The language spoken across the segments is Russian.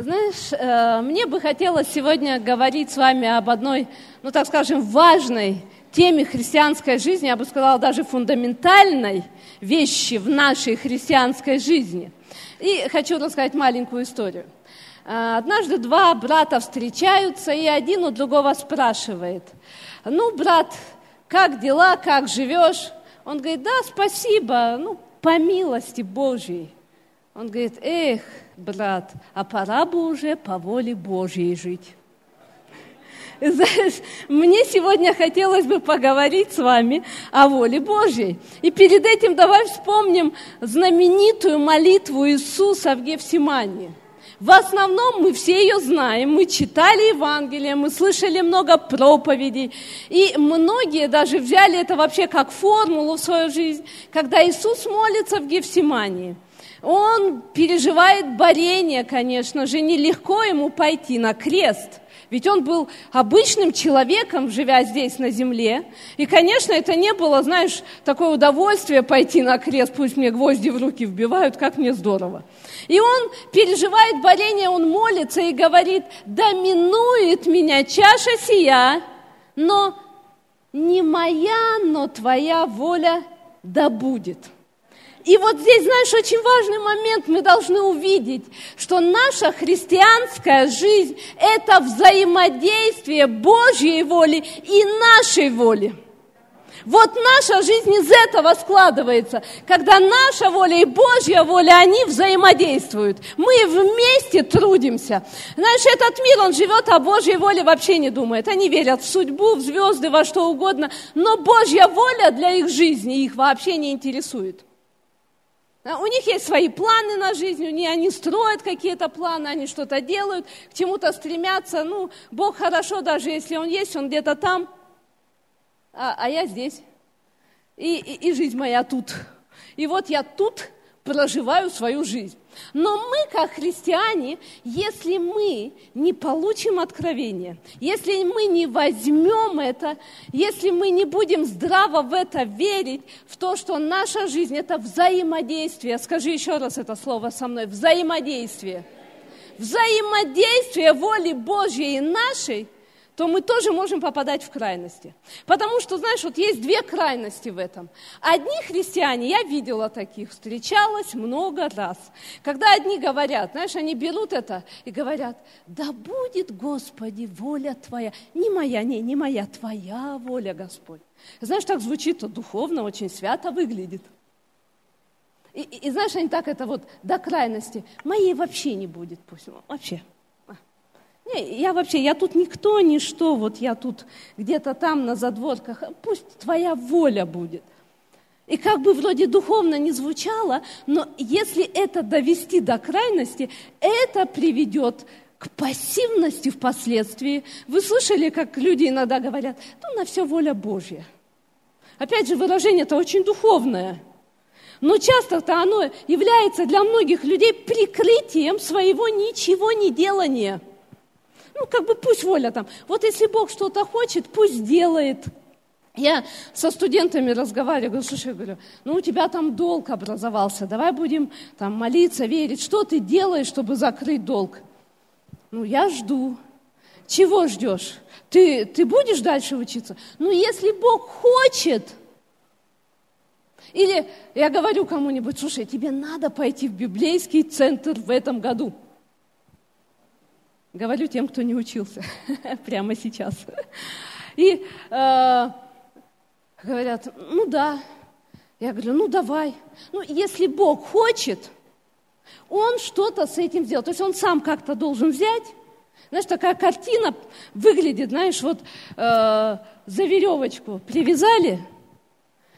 Знаешь, мне бы хотелось сегодня говорить с вами об одной, ну так скажем, важной теме христианской жизни, я бы сказала, даже фундаментальной вещи в нашей христианской жизни. И хочу рассказать маленькую историю. Однажды два брата встречаются, и один у другого спрашивает: «Ну, брат, как дела, как живешь?» Он говорит: «Да, спасибо, ну, по милости Божьей». Он говорит: «Эх, брат, а пора бы уже по воле Божьей жить». Знаешь, мне сегодня хотелось бы поговорить с вами о воле Божьей. И перед этим давай вспомним знаменитую молитву Иисуса в Гефсимании. В основном мы все ее знаем, мы читали Евангелие, мы слышали много проповедей, и многие даже взяли это вообще как формулу в свою жизнь, когда Иисус молится в Гефсимании. Он переживает борение, конечно же, нелегко ему пойти на крест, ведь он был обычным человеком, живя здесь на земле, и, конечно, это не было, знаешь, такое удовольствие пойти на крест, пусть мне гвозди в руки вбивают, как мне здорово. И он переживает боление, он молится и говорит: «Да минует меня чаша сия, но не моя, но твоя воля да будет». И вот здесь, знаешь, очень важный момент мы должны увидеть, что наша христианская жизнь – это взаимодействие Божьей воли и нашей воли. Вот наша жизнь из этого складывается, когда наша воля и Божья воля, они взаимодействуют. Мы вместе трудимся. Знаешь, этот мир, он живет, а Божьей воле вообще не думает. Они верят в судьбу, в звезды, во что угодно, но Божья воля для их жизни их вообще не интересует. У них есть свои планы на жизнь, они строят какие-то планы, они что-то делают, к чему-то стремятся. Ну, Бог хорошо, даже если Он есть, Он где-то там, а я здесь. И жизнь моя тут. И вот я тут проживаю свою жизнь. Но мы, как христиане, если мы не получим откровение, если мы не возьмем это, если мы не будем здраво в это верить, в то, что наша жизнь – это взаимодействие, скажи еще раз это слово со мной, взаимодействие. Взаимодействие воли Божьей и нашей, то мы тоже можем попадать в крайности. Потому что, знаешь, вот есть две крайности в этом. Одни христиане, я видела таких, встречалась много раз, когда одни говорят, знаешь, они берут это и говорят: «Да будет, Господи, воля Твоя». Не моя, не моя, Твоя воля, Господь. Знаешь, так звучит духовно, очень свято выглядит. И знаешь, они так это вот до крайности. Моей вообще не будет, пусть вообще. Не, я тут никто, ничто, вот я тут где-то там на задворках, пусть Твоя воля будет. И как бы вроде духовно не звучало, но если это довести до крайности, это приведет к пассивности впоследствии. Вы слышали, как люди иногда говорят: «Ну, на все воля Божья». Опять же, выражение-то очень духовное. Но часто-то оно является для многих людей прикрытием своего ничего не делания. Ну, как бы пусть воля там. Вот если Бог что-то хочет, пусть делает. Я со студентами разговариваю, говорю: «Слушай, у тебя там долг образовался, давай будем там молиться, верить. Что ты делаешь, чтобы закрыть долг?» «Ну, я жду». «Чего ждешь? Ты будешь дальше учиться?» «Ну, если Бог хочет». Или я говорю кому-нибудь: «Слушай, тебе надо пойти в библейский центр в этом году». Говорю тем, кто не учился прямо сейчас. И говорят: «Ну да». Я говорю: «Ну давай». Ну, если Бог хочет, Он что-то с этим сделает. То есть Он сам как-то должен взять. Знаешь, такая картина выглядит, знаешь, вот за веревочку привязали.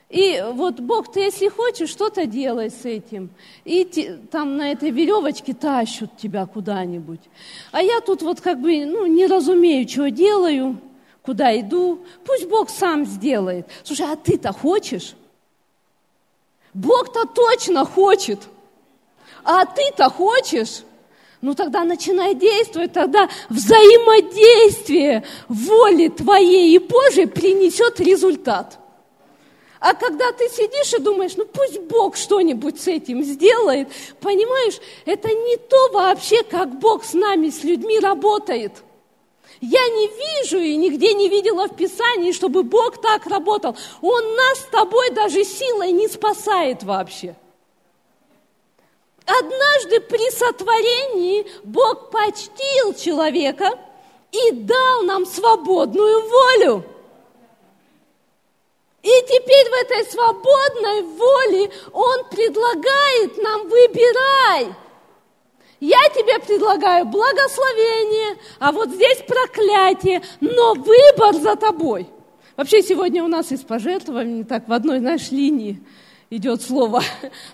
И вот Бог, ты если хочешь, что-то делай с этим. И там на этой веревочке тащут тебя куда-нибудь. А я тут вот как бы не разумею, что делаю, куда иду. Пусть Бог сам сделает. Слушай, а ты-то хочешь? Бог-то точно хочет. А ты-то хочешь? Ну тогда начинай действовать, тогда взаимодействие воли твоей и Божьей принесет результат. А когда ты сидишь и думаешь, ну пусть Бог что-нибудь с этим сделает, понимаешь, это не то вообще, как Бог с нами, с людьми работает. Я не вижу и нигде не видела в Писании, чтобы Бог так работал. Он нас с тобой даже силой не спасает вообще. Однажды при сотворении Бог почтил человека и дал нам свободную волю. И теперь в этой свободной воле Он предлагает нам: выбирай. Я тебе предлагаю благословение, а вот здесь проклятие, но выбор за тобой. Вообще сегодня у нас из пожертвований так в одной, знаешь, линии идет слово.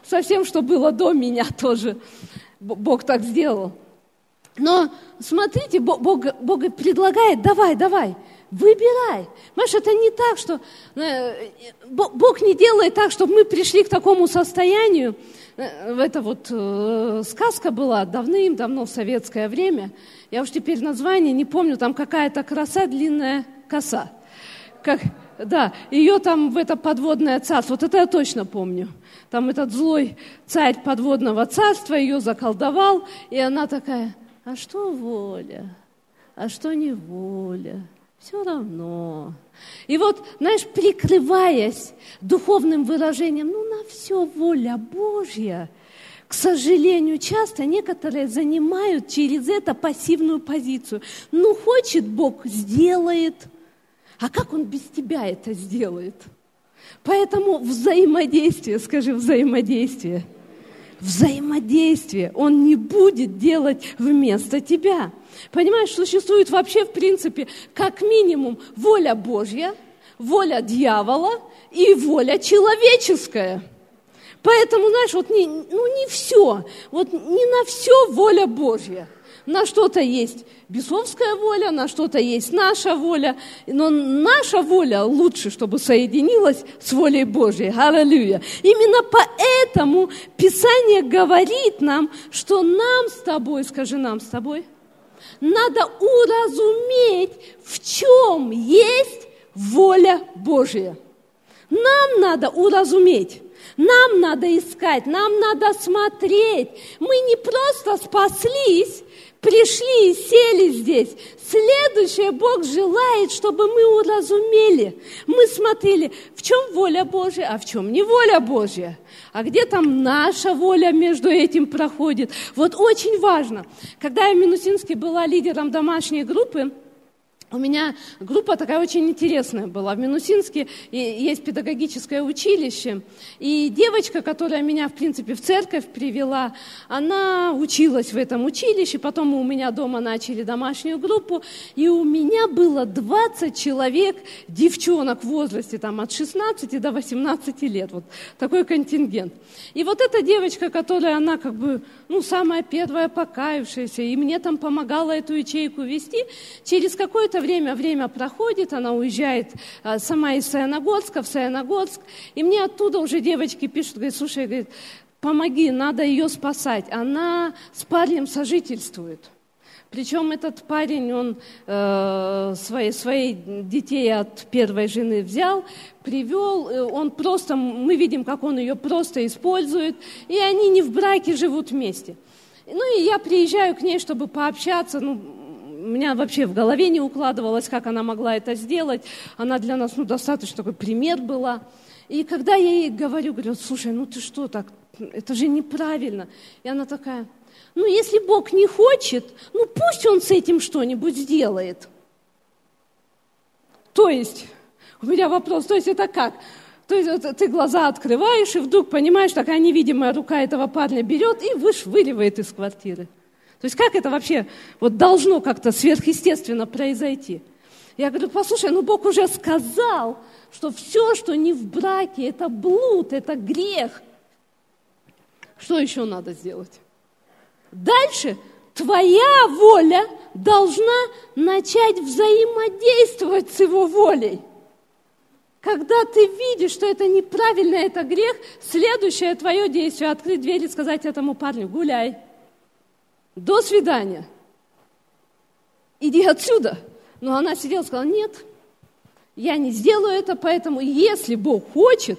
Совсем, что было до меня тоже. Бог так сделал. Но смотрите, Бог предлагает: давай. Выбирай. Понимаешь, это не так, что... Бог не делает так, чтобы мы пришли к такому состоянию. Это вот сказка была давным-давно в советское время. Я уж теперь название не помню. Там какая-то краса, длинная коса. Да, ее там в это подводное царство. Вот это я точно помню. Там этот злой царь подводного царства ее заколдовал. И она такая: а что воля? А что не воля? Все равно. И вот, знаешь, прикрываясь духовным выражением, ну, на все воля Божья, к сожалению, часто некоторые занимают через это пассивную позицию. Ну, хочет Бог, сделает. А как Он без тебя это сделает? Поэтому взаимодействие, скажи, взаимодействие. Взаимодействие. Он не будет делать вместо тебя. Понимаешь, существует вообще, в принципе, как минимум воля Божья, воля дьявола и воля человеческая. Поэтому, знаешь, вот не все, вот не на все воля Божья. На что-то есть бесовская воля, на что-то есть наша воля. Но наша воля лучше, чтобы соединилась с волей Божьей. Аллилуйя! Именно поэтому Писание говорит нам, что нам с тобой, скажи, нам с тобой, надо уразуметь, в чем есть воля Божья. Нам надо уразуметь. Нам надо искать, нам надо смотреть. Мы не просто спаслись, пришли и сели здесь. Следующее Бог желает, чтобы мы уразумели. Мы смотрели, в чем воля Божья, а в чем не воля Божья. А где там наша воля между этим проходит. Вот очень важно. Когда я в Минусинске была лидером домашней группы, у меня группа такая очень интересная была. В Минусинске есть педагогическое училище. И девочка, которая меня, в принципе, в церковь привела, она училась в этом училище. Потом у меня дома начали домашнюю группу. И у меня было 20 человек, девчонок в возрасте там, от 16 до 18 лет. Вот такой контингент. И вот эта девочка, которая, она как бы, ну, самая первая покаявшаяся, и мне там помогала эту ячейку вести, через какое-то время проходит, она уезжает сама из Саяногорска в Саяногорск, и мне оттуда уже девочки пишут, говорят: слушай, говорит, помоги, надо ее спасать. Она с парнем сожительствует. Причем этот парень, он своих детей от первой жены взял, привел, он просто, мы видим, как он ее просто использует, и они не в браке, живут вместе. Ну и я приезжаю к ней, чтобы пообщаться, у меня вообще в голове не укладывалось, как она могла это сделать. Она для нас, ну, достаточно такой пример была. И когда я ей говорю, слушай, ну ты что так, это же неправильно. И она такая: ну если Бог не хочет, ну пусть Он с этим что-нибудь сделает. То есть, у меня вопрос, то есть это как? То есть ты глаза открываешь и вдруг понимаешь, такая невидимая рука этого парня берет и вышвыривает из квартиры. То есть как это вообще вот должно как-то сверхъестественно произойти? Я говорю: послушай, ну Бог уже сказал, что все, что не в браке, это блуд, это грех. Что еще надо сделать? Дальше твоя воля должна начать взаимодействовать с Его волей. Когда ты видишь, что это неправильно, это грех, следующее твое действие – открыть дверь и сказать этому парню: гуляй. До свидания. Иди отсюда. Но она сидела и сказала: нет, Я не сделаю это, поэтому если Бог хочет,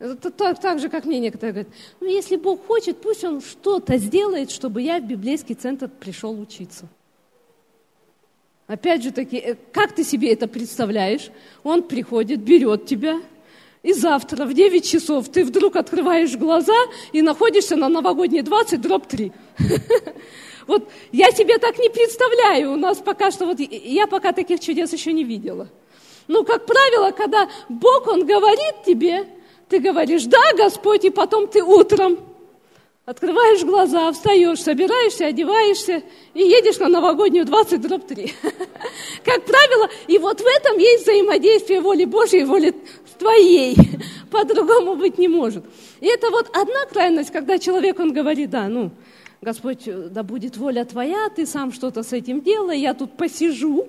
это так же, как мне некоторые говорят, ну, если Бог хочет, пусть Он что-то сделает, чтобы я в библейский центр пришел учиться. Опять же таки, как ты себе это представляешь? Он приходит, берет тебя, и завтра в 9 часов ты вдруг открываешь глаза и находишься на новогодней 20/3. Вот я себе так не представляю, у нас пока что, вот я пока таких чудес еще не видела. Ну, как правило, когда Бог, Он говорит тебе, ты говоришь, да, Господь, и потом ты утром открываешь глаза, встаешь, собираешься, одеваешься и едешь на новогоднюю 20/3. Как правило, и вот в этом есть взаимодействие воли Божьей и воли твоей. По-другому быть не может. И это вот одна крайность, когда человек, он говорит, да, ну, Господь, да будет воля твоя, ты сам что-то с этим делай, я тут посижу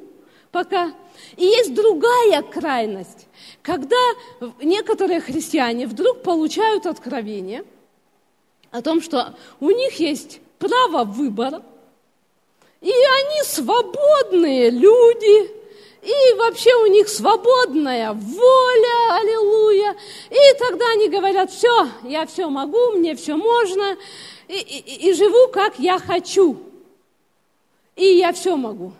пока. И есть другая крайность, когда некоторые христиане вдруг получают откровение о том, что у них есть право выбора, и они свободные люди, и вообще у них свободная воля, аллилуйя. И тогда они говорят, все, я все могу, мне все можно, и живу, как я хочу, и я все могу.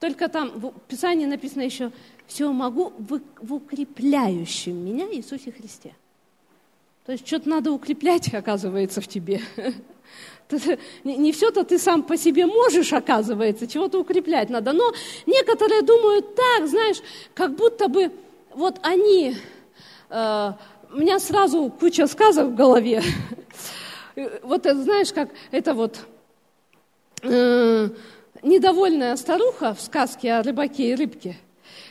Только там в Писании написано еще «все могу в укрепляющем меня Иисусе Христе». То есть что-то надо укреплять, оказывается, в тебе. Не все-то ты сам по себе можешь, оказывается, чего-то укреплять надо. Но некоторые думают так, знаешь, как будто бы вот они... У меня сразу куча сказок в голове. Вот знаешь, как это вот... недовольная старуха в сказке о рыбаке и рыбке,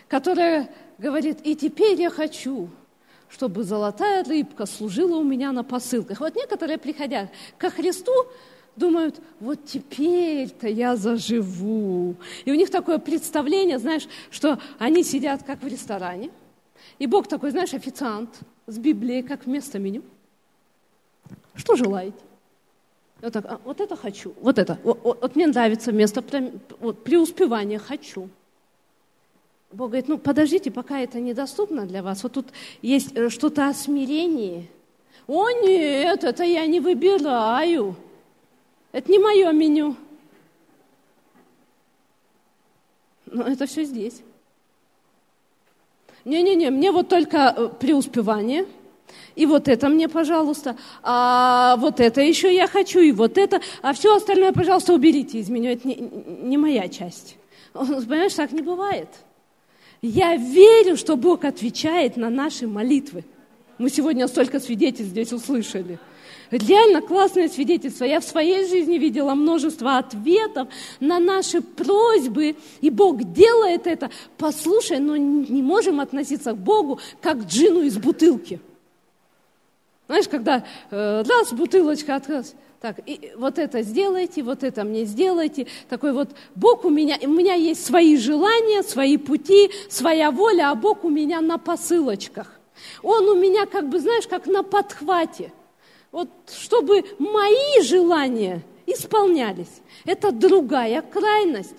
которая говорит, и теперь я хочу, чтобы золотая рыбка служила у меня на посылках. Вот некоторые, приходя ко Христу, думают, вот теперь-то я заживу. И у них такое представление, знаешь, что они сидят как в ресторане, и Бог такой, знаешь, официант с Библией, как вместо меню. Что желаете? Вот, так, вот это хочу, вот это. Вот мне нравится место преуспевания, хочу. Бог говорит, ну подождите, пока это недоступно для вас. Вот тут есть что-то о смирении. О нет, это я не выбираю. Это не мое меню. Но это все здесь. Не-не-не, мне вот только преуспевание. И вот это мне, пожалуйста, а вот это еще я хочу, и вот это, а все остальное, пожалуйста, уберите из меню, это не моя часть. Понимаешь, так не бывает. Я верю, что Бог отвечает на наши молитвы. Мы сегодня столько свидетельств здесь услышали. Реально классное свидетельство. Я в своей жизни видела множество ответов на наши просьбы, и Бог делает это. Послушай, но не можем относиться к Богу как к джину из бутылки. Знаешь, когда раз бутылочка открылась, так, и вот это сделайте, вот это мне сделайте. Такой вот Бог у меня есть свои желания, свои пути, своя воля, а Бог у меня на посылочках. Он у меня как бы, знаешь, как на подхвате. Вот чтобы мои желания исполнялись. Это другая крайность.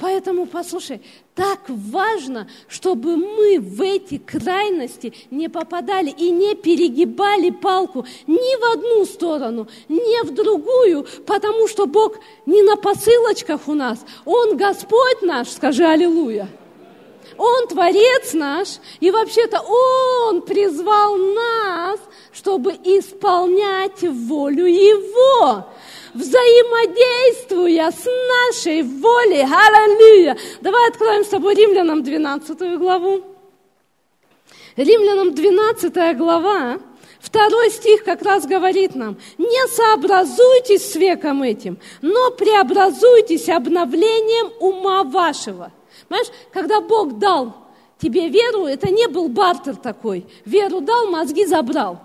Поэтому, послушай, так важно, чтобы мы в эти крайности не попадали и не перегибали палку ни в одну сторону, ни в другую, потому что Бог не на посылочках у нас. Он Господь наш, скажи аллилуйя. Он Творец наш, и вообще-то Он призвал нас, чтобы исполнять волю Его, взаимодействуя с нашей волей. Аллилуйя! Давай откроем с тобой Римлянам 12 главу. Римлянам 12 глава, 2 стих как раз говорит нам, «Не сообразуйтесь с веком этим, но преобразуйтесь обновлением ума вашего». Понимаешь, когда Бог дал тебе веру, это не был бартер такой. Веру дал, мозги забрал.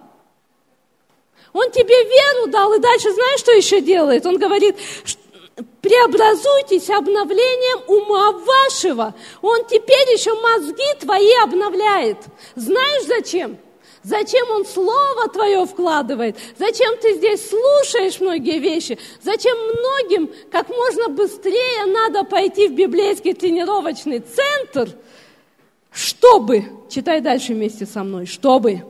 Он тебе веру дал, и дальше знаешь, что еще делает? Он говорит, преобразуйтесь обновлением ума вашего. Он теперь еще мозги твои обновляет. Знаешь зачем? Зачем Он слово твое вкладывает? Зачем ты здесь слушаешь многие вещи? Зачем многим как можно быстрее надо пойти в библейский тренировочный центр? чтобы, читай дальше вместе со мной, чтобы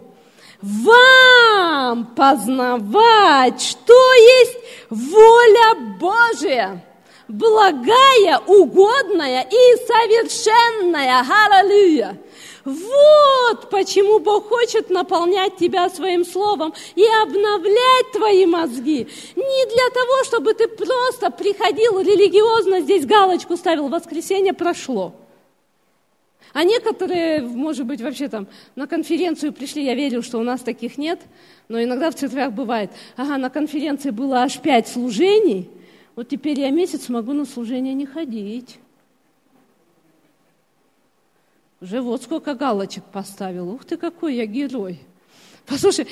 вам познавать, что есть воля Божия, благая, угодная и совершенная. Аллилуйя! Вот почему Бог хочет наполнять тебя своим словом и обновлять твои мозги. Не для того, чтобы ты просто приходил религиозно, здесь галочку ставил, воскресенье прошло. А некоторые, может быть, вообще там на конференцию пришли, я верю, что у нас таких нет, но иногда в церквях бывает, на конференции было аж 5 служений, вот теперь я месяц могу на служение не ходить. Уже вот сколько галочек поставил. Ух ты, какой я герой. Послушай,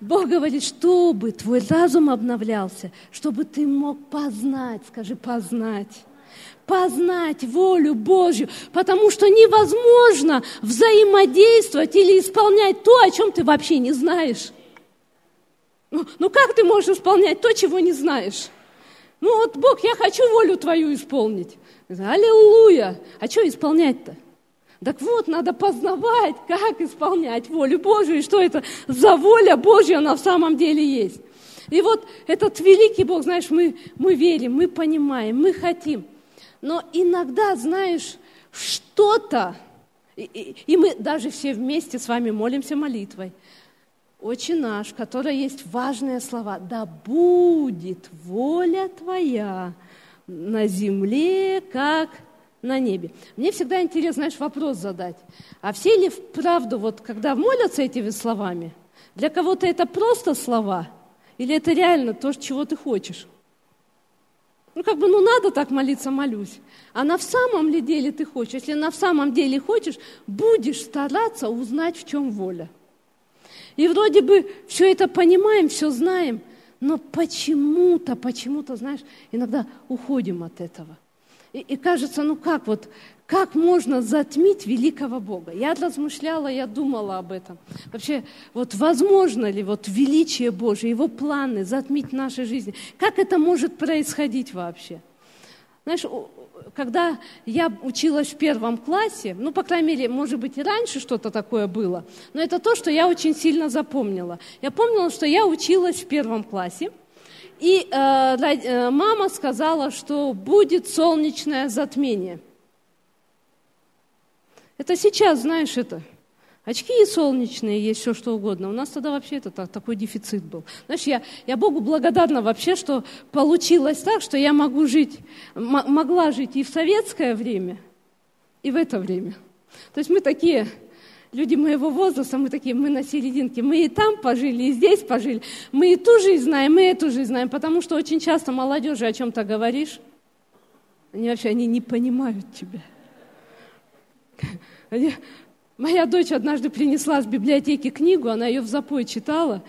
Бог говорит, чтобы твой разум обновлялся, чтобы ты мог познать, скажи, познать. Познать волю Божью, потому что невозможно взаимодействовать или исполнять то, о чем ты вообще не знаешь. Ну как ты можешь исполнять то, чего не знаешь? Ну вот, Бог, я хочу волю твою исполнить. Аллилуйя! А что исполнять-то? Так вот, надо познавать, как исполнять волю Божию, и что это за воля Божья, она в самом деле есть. И вот этот великий Бог, знаешь, мы верим, мы понимаем, мы хотим. Но иногда, знаешь, что-то, и мы даже все вместе с вами молимся молитвой. «Отче наш», в которой есть важные слова, «Да будет воля твоя на земле, как на небе». Мне всегда интересно, знаешь, вопрос задать. А все ли вправду, вот когда молятся этими словами, для кого-то это просто слова, или это реально то, чего ты хочешь? Ну надо так молиться, молюсь. А на самом ли деле ты хочешь? Если на самом деле хочешь, будешь стараться узнать, в чем воля. И вроде бы все это понимаем, все знаем, но почему-то, знаешь, иногда уходим от этого. И кажется, как можно затмить великого Бога? Я размышляла, я думала об этом. Вообще, возможно ли величие Божие, Его планы затмить в нашей жизни? Как это может происходить вообще? Знаешь, когда я училась в 1 классе, по крайней мере, может быть, и раньше что-то такое было, но это то, что я очень сильно запомнила. Я помнила, что я училась в 1 классе, и мама сказала, что будет солнечное затмение. Это сейчас, знаешь, это. Очки и солнечные есть, все что угодно. У нас тогда вообще такой дефицит был. Знаешь, я Богу благодарна вообще, что получилось так, что я могла жить и в советское время, и в это время. То есть мы такие... Люди моего возраста, мы на серединке, мы и там пожили, и здесь пожили, мы и ту жизнь знаем, и эту жизнь знаем, потому что очень часто молодежи о чем-то говоришь, они не понимают тебя. Моя дочь однажды принесла с библиотеки книгу, она ее в запой читала,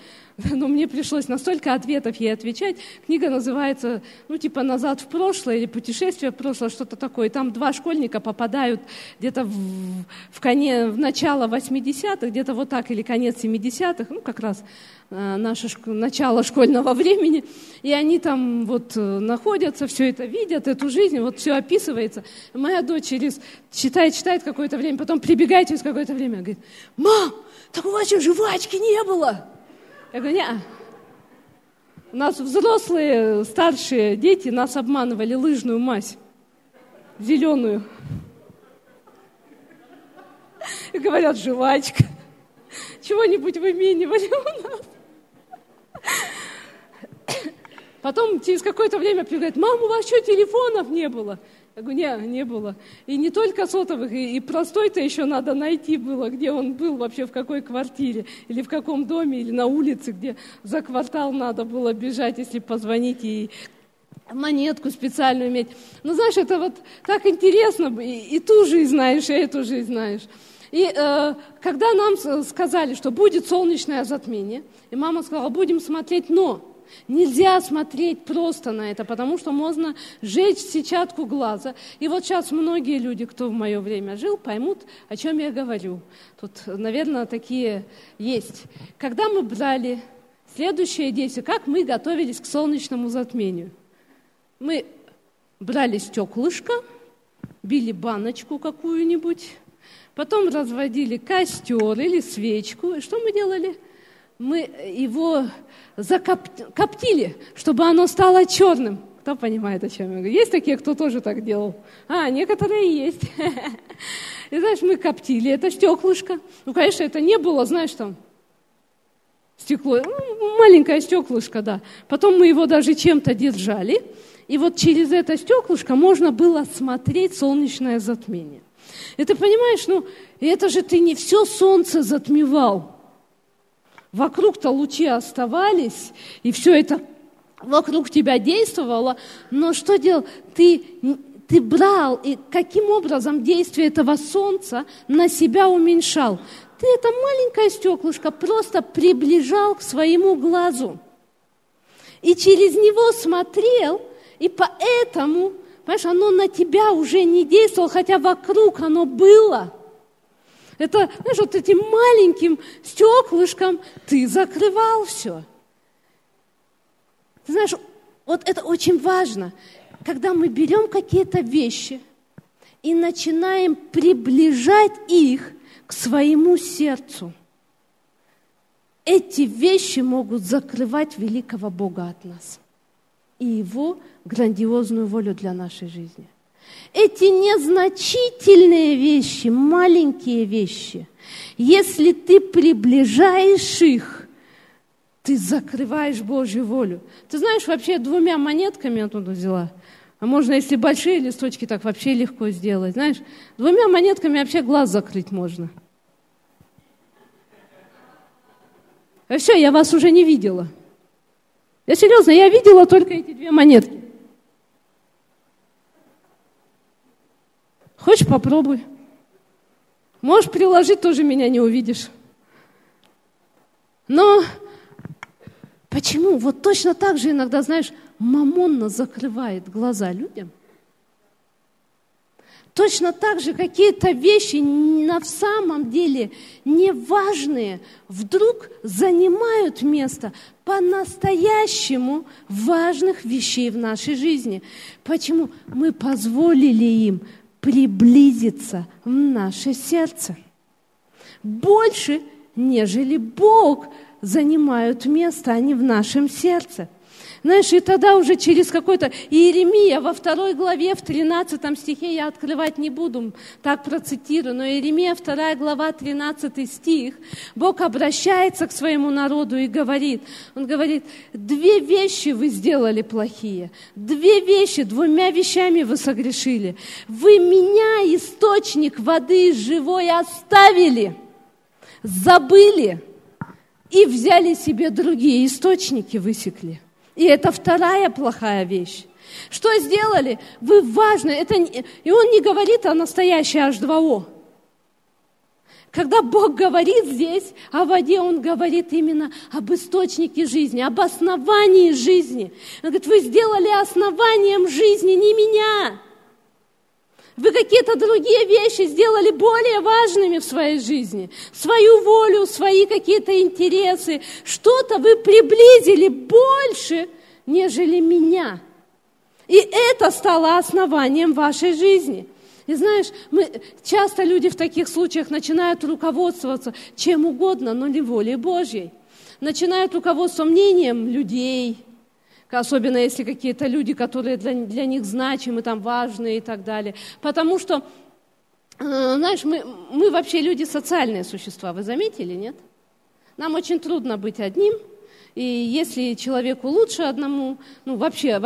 но мне пришлось настолько ответов ей отвечать. Книга называется, «Назад в прошлое» или «Путешествие в прошлое», что-то такое. И там 2 школьника попадают где-то в начало 80-х, где-то так, или конец 70-х, как раз наше начало школьного времени. И они там находятся, все это видят, эту жизнь, все описывается. Моя дочь читает какое-то время, потом прибегает через какое-то время, она говорит: «Мам, так у вас что, жвачки не было?» Я говорю: «Неа». У нас взрослые, старшие дети нас обманывали, лыжную мазь, зеленую. И говорят: «Жвачка». Чего-нибудь выменивали у нас. Потом через какое-то время говорят: «Мам, у вас что, телефонов не было?» Я говорю: не было. И не только сотовых, и простой-то еще надо найти было, где он был вообще, в какой квартире, или в каком доме, или на улице, где за квартал надо было бежать, если позвонить, и монетку специальную иметь. Знаешь, это так интересно, и ту жизнь знаешь, и эту жизнь знаешь. И когда нам сказали, что будет солнечное затмение, и мама сказала: «Будем смотреть, но нельзя смотреть просто на это, потому что можно сжечь сетчатку глаза». И сейчас многие люди, кто в мое время жил, поймут, о чем я говорю. Тут, наверное, такие есть. Когда мы брали следующее действие, как мы готовились к солнечному затмению? Мы брали стеклышко, били баночку какую-нибудь, Потом разводили костер или свечку. И что мы делали? Мы его коптили, чтобы оно стало черным. Кто понимает, о чем я говорю? Есть такие, кто тоже так делал? А, некоторые есть. И знаешь, мы коптили это стеклышко. Ну, конечно, это не было, знаешь, там, стекло. Маленькое стеклышко, да. Потом мы его даже чем-то держали. И вот через это стеклышко можно было смотреть солнечное затмение. И ты понимаешь, ну, это же ты не все солнце затмевал. Вокруг-то лучи оставались, и все это вокруг тебя действовало. Но что делал? Ты брал, и каким образом действие этого солнца на себя уменьшал? Ты это маленькое стеклышко просто приближал к своему глазу. И через него смотрел, и поэтому, понимаешь, оно на тебя уже не действовало, хотя вокруг оно было. Это, знаешь, вот этим маленьким стеклышком ты закрывал все. Ты знаешь, вот это очень важно, когда мы берем какие-то вещи и начинаем приближать их к своему сердцу. Эти вещи могут закрывать великого Бога от нас и Его грандиозную волю для нашей жизни. Эти незначительные вещи, маленькие вещи, если ты приближаешь их, ты закрываешь Божью волю. Ты знаешь, вообще 2 монетками я тут взяла. А можно, если большие листочки, так вообще легко сделать. Знаешь, 2 монетками вообще глаз закрыть можно. А все, я вас уже не видела. Я серьезно, я видела только эти 2 монетки. Хочешь, попробуй. Можешь приложить, тоже меня не увидишь. Но почему? Вот точно так же иногда, знаешь, мамонна закрывает глаза людям. Точно так же какие-то вещи на самом деле неважные вдруг занимают место по-настоящему важных вещей в нашей жизни. Почему? Мы позволили им приблизиться в наше сердце. Больше, нежели Бог, занимают место они в нашем сердце. Знаешь, и тогда уже через какой-то... Иеремия во 2 главе, в 13 стихе, я открывать не буду, так процитирую, но Иеремия 2 глава, 13 стих, Бог обращается к своему народу и говорит, Он говорит: «Две вещи вы сделали плохие, 2 вещи, 2 вещами вы согрешили. Вы меня, источник воды живой, оставили, забыли и взяли себе другие источники, высекли». И это 2 плохая вещь. Что сделали? Вы важны. И он не говорит о настоящей H2O. Когда Бог говорит здесь о воде, Он говорит именно об источнике жизни, об основании жизни. Он говорит: вы сделали основанием жизни не меня. Вы какие-то другие вещи сделали более важными в своей жизни. Свою волю, свои какие-то интересы. Что-то вы приблизили больше, нежели меня. И это стало основанием вашей жизни. И знаешь, часто люди в таких случаях начинают руководствоваться чем угодно, но не волей Божьей. Начинают руководствоваться мнением людей. Особенно если какие-то люди, которые для них значимы, там, важные и так далее. Потому что, знаешь, мы вообще люди социальные существа, вы заметили, нет? Нам очень трудно быть одним, и если человеку лучше одному, ну, вообще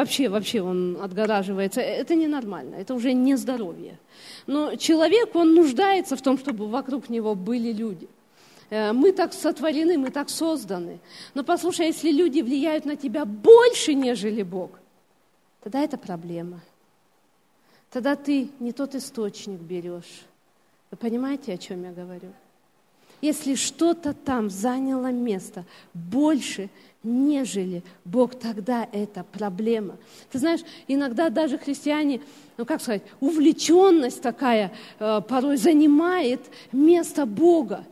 он отгораживается, это ненормально, это уже не здоровье. Но человек, он нуждается в том, чтобы вокруг него были люди. Мы так сотворены, мы так созданы. Но послушай, если люди влияют на тебя больше, нежели Бог, тогда это проблема. Тогда ты не тот источник берешь. Вы понимаете, о чем я говорю? Если что-то там заняло место больше, нежели Бог, тогда это проблема. Ты знаешь, иногда даже христиане, увлеченность такая порой занимает место Бога.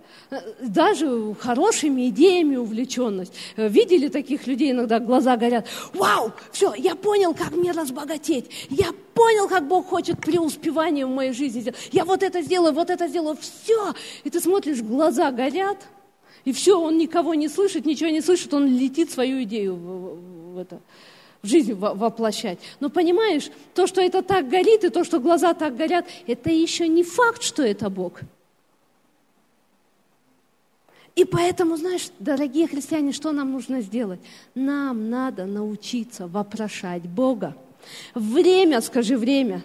Даже хорошими идеями увлеченность. Видели таких людей, иногда глаза горят. Вау, все, я понял, как мне разбогатеть. Я понял, как Бог хочет преуспевания в моей жизни. Я вот это сделаю, все. И ты смотришь, глаза горят. И все, он никого не слышит, ничего не слышит, он летит свою идею в жизнь воплощать. Но понимаешь, то, что это так горит, и то, что глаза так горят, это еще не факт, что это Бог. И поэтому, знаешь, дорогие христиане, что нам нужно сделать? Нам надо научиться вопрошать Бога. Время, скажи, время.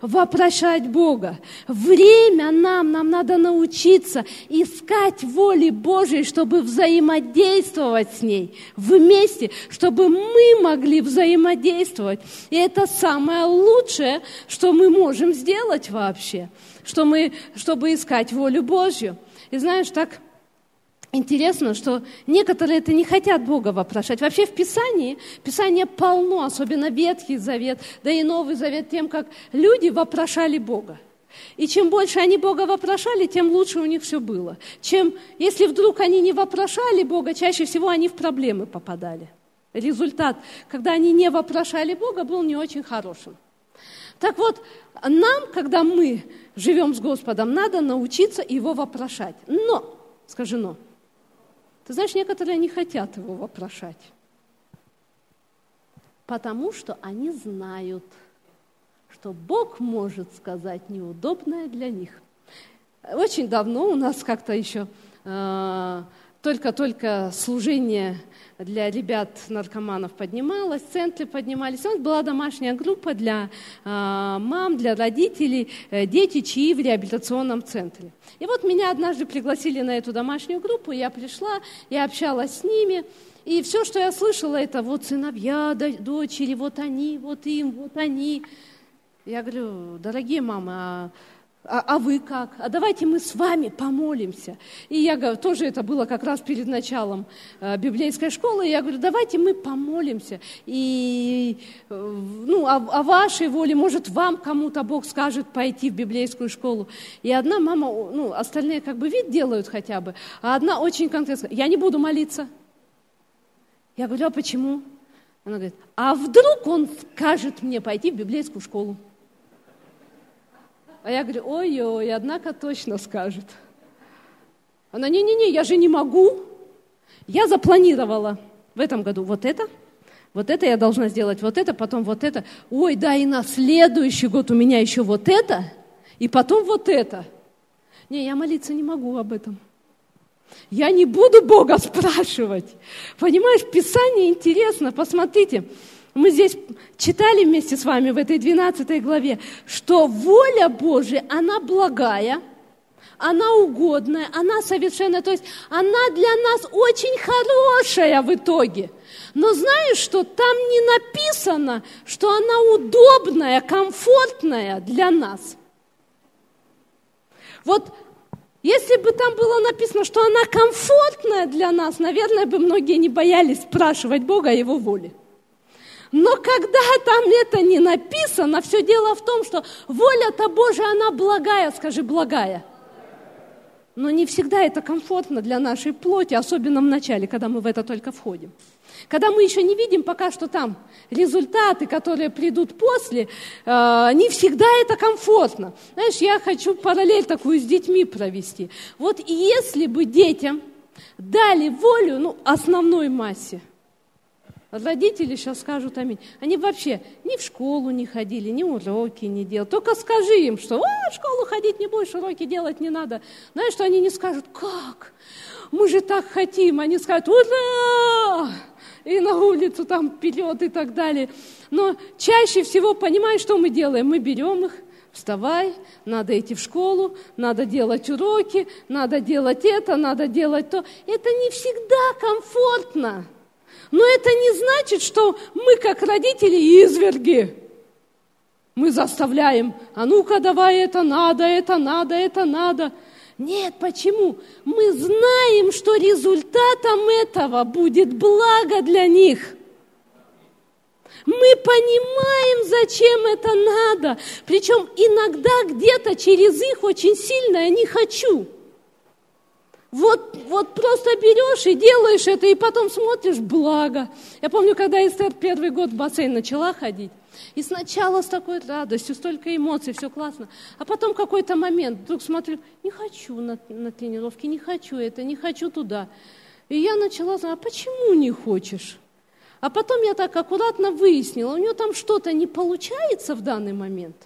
Вопрошать Бога. Время нам надо научиться искать воли Божьей, чтобы взаимодействовать с ней вместе, чтобы мы могли взаимодействовать. И это самое лучшее, что мы можем сделать вообще, чтобы искать волю Божью. И знаешь, так интересно, что некоторые это не хотят Бога вопрошать. Вообще в Писании, Писание полно, особенно Ветхий Завет, да и Новый Завет, тем, как люди вопрошали Бога. И чем больше они Бога вопрошали, тем лучше у них все было. Чем, если вдруг они не вопрошали Бога, чаще всего они в проблемы попадали. Результат, когда они не вопрошали Бога, был не очень хорошим. Так вот, нам, когда мы живем с Господом, надо научиться Его вопрошать. Но, скажи, но. Ты знаешь, некоторые не хотят его вопрошать, потому что они знают, что Бог может сказать неудобное для них. Очень давно у нас как-то еще только-только служение для ребят-наркоманов поднималось, центры поднимались. У нас была домашняя группа для мам, для родителей, дети, чьи в реабилитационном центре. И вот меня однажды пригласили на эту домашнюю группу, я пришла, я общалась с ними. И все, что я слышала, это вот сыновья, дочери, вот они, вот им, вот они. Я говорю, дорогие мамы, а вы как? А давайте мы с вами помолимся. И я говорю, тоже это было как раз перед началом библейской школы. Я говорю, давайте мы помолимся. И о вашей воле, может, вам кому-то Бог скажет пойти в библейскую школу. И одна мама, остальные как бы вид делают хотя бы, а одна очень конкретно, я не буду молиться. Я говорю, а почему? Она говорит, а вдруг он скажет мне пойти в библейскую школу? А я говорю, ой-ой, однако точно скажет. Она, не-не-не, я же не могу. Я запланировала в этом году вот это я должна сделать, вот это, потом вот это. Ой, да, и на следующий год у меня еще вот это, и потом вот это. Не, я молиться не могу об этом. Я не буду Бога спрашивать. Понимаешь, Писание интересно, посмотрите. Мы здесь читали вместе с вами в этой 12 главе, что воля Божия, она благая, она угодная, она совершенная, то есть она для нас очень хорошая в итоге. Но знаешь, что там не написано, что она удобная, комфортная для нас. Вот если бы там было написано, что она комфортная для нас, наверное, бы многие не боялись спрашивать Бога о Его воле. Но когда там это не написано, все дело в том, что воля-то Божия, она благая, скажи, благая. Но не всегда это комфортно для нашей плоти, особенно в начале, когда мы в это только входим. Когда мы еще не видим пока что там результаты, которые придут после, не всегда это комфортно. Знаешь, я хочу параллель такую с детьми провести. Вот если бы детям дали волю, основной массе, родители сейчас скажут аминь. Они вообще ни в школу не ходили, ни уроки не делали. Только скажи им, что в школу ходить не будешь, уроки делать не надо. Знаешь, что они не скажут, как? Мы же так хотим. Они скажут, ура! И на улицу там вперед и так далее. Но чаще всего, понимаешь, что мы делаем? Мы берем их. Вставай, надо идти в школу, надо делать уроки, надо делать это, надо делать то. Это не всегда комфортно. Но это не значит, что мы, как родители, изверги. Мы заставляем, а ну-ка, давай это надо, это надо, это надо. Нет, почему? Мы знаем, что результатом этого будет благо для них. Мы понимаем, зачем это надо. Причем иногда где-то через их очень сильно я не хочу. Вот просто берешь и делаешь это, и потом смотришь, благо. Я помню, когда Эстер первый год в бассейн начала ходить, и сначала с такой радостью, столько эмоций, все классно. А потом какой-то момент, вдруг смотрю, не хочу на тренировке, не хочу это, не хочу туда. И я начала знать, а почему не хочешь? А потом я так аккуратно выяснила, у нее там что-то не получается в данный момент.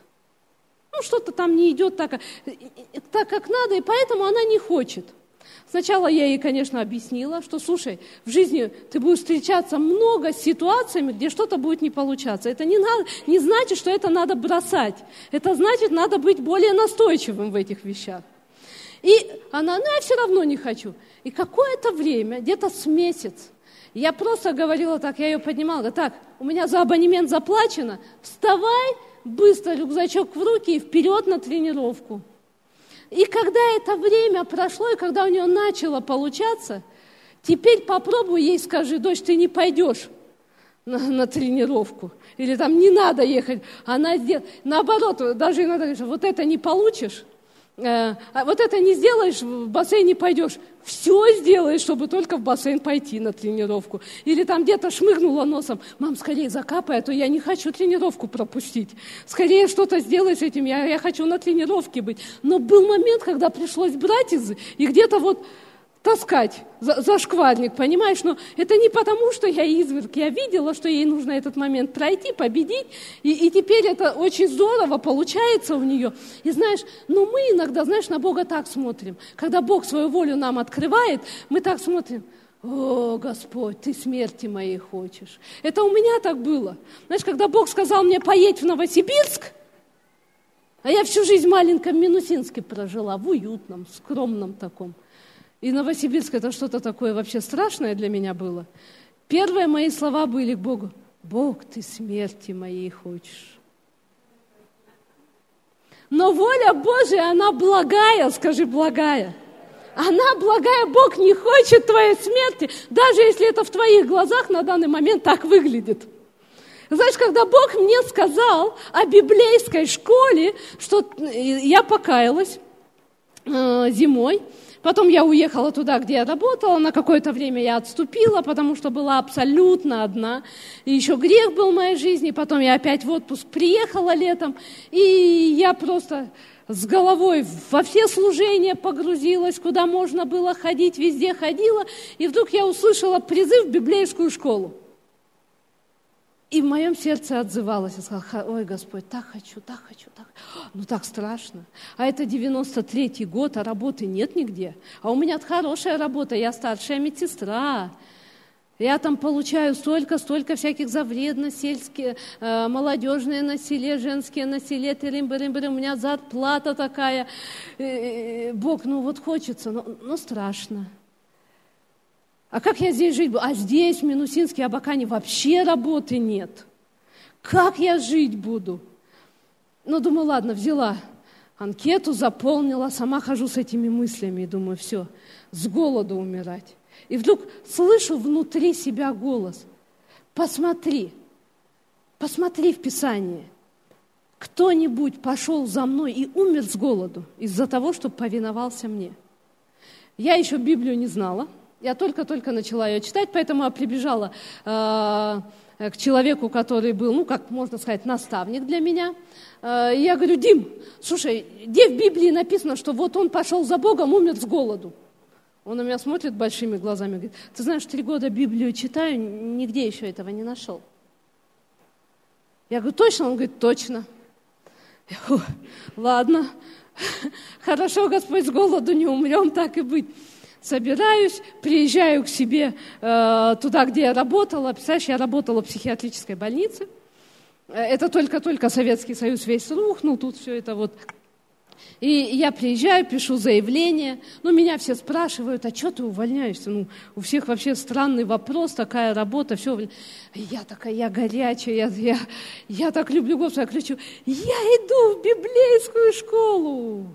Ну, что-то там не идет так, как надо, и поэтому она не хочет. Сначала я ей, конечно, объяснила, что, слушай, в жизни ты будешь встречаться много с ситуациями, где что-то будет не получаться. Это не значит, что это надо бросать. Это значит, надо быть более настойчивым в этих вещах. И она, я все равно не хочу. И какое-то время, где-то с месяц, я просто говорила так, я ее поднимала, говорю, так, у меня за абонемент заплачено, вставай, быстро рюкзачок в руки и вперед на тренировку. И когда это время прошло, и когда у нее начало получаться, теперь попробуй ей скажи, дочь, ты не пойдешь на тренировку, или там не надо ехать. Она наоборот, даже иногда говорит, вот это не получишь, вот это не сделаешь, в бассейн не пойдешь. Все сделаешь, чтобы только в бассейн пойти на тренировку. Или там где-то шмыгнула носом, мам, скорее закапай, а то я не хочу тренировку пропустить. Скорее что-то сделай с этим, я хочу на тренировке быть. Но был момент, когда пришлось брать и где-то вот таскать за шкварник, понимаешь? Но это не потому, что я изверг, я видела, что ей нужно этот момент пройти, победить, и теперь это очень здорово получается у нее. И знаешь, но мы иногда, знаешь, на Бога так смотрим. Когда Бог свою волю нам открывает, мы так смотрим. «О, Господь, Ты смерти моей хочешь». Это у меня так было. Знаешь, когда Бог сказал мне поедь в Новосибирск, а я всю жизнь в маленьком Минусинске прожила, в уютном, скромном таком. И Новосибирск – это что-то такое вообще страшное для меня было. Первые мои слова были к Богу. «Бог, Ты смерти моей хочешь». Но воля Божия, она благая, скажи, благая. Она благая, Бог не хочет твоей смерти, даже если это в твоих глазах на данный момент так выглядит. Знаешь, когда Бог мне сказал о библейской школе, что я покаялась зимой, потом я уехала туда, где я работала, на какое-то время я отступила, потому что была абсолютно одна. И еще грех был в моей жизни, потом я опять в отпуск приехала летом, и я просто с головой во все служения погрузилась, куда можно было ходить, везде ходила, и вдруг я услышала призыв в библейскую школу. И в моем сердце отзывалось. Я сказала, ой, Господь, так хочу, так хочу, так хочу. Ну, так страшно. А это 93-й год, а работы нет нигде. А у меня хорошая работа, я старшая медсестра. Я там получаю столько всяких за вредно, сельские, молодежные на селе, женские на селе, у меня зарплата такая. Бог, ну вот хочется, но страшно. А как я здесь жить буду? А здесь, в Минусинске, Абакане, вообще работы нет. Как я жить буду? Ну, думаю, ладно, взяла анкету, заполнила, сама хожу с этими мыслями и думаю, все, с голоду умирать. И вдруг слышу внутри себя голос. Посмотри в Писании. Кто-нибудь пошел за мной и умер с голоду из-за того, что повиновался мне. Я еще Библию не знала. Я только-только начала ее читать, поэтому я прибежала к человеку, который был, как можно сказать, наставник для меня. И я говорю, Дим, слушай, где в Библии написано, что вот он пошел за Богом, умер с голоду? Он на меня смотрит большими глазами, говорит, ты знаешь, 3 года Библию читаю, нигде еще этого не нашел. Я говорю, точно? Он говорит, точно. Я говорю, ладно, хорошо, Господь, с голоду не умрем, так и быть. Собираюсь, приезжаю к себе туда, где я работала. Представляешь, я работала в психиатрической больнице. Это только-только Советский Союз весь рухнул, тут все это вот. И я приезжаю, пишу заявление. Меня все спрашивают, а что ты увольняешься? У всех вообще странный вопрос, такая работа, все. Я такая, я горячая, я так люблю Господа. Я кричу, я иду в библейскую школу.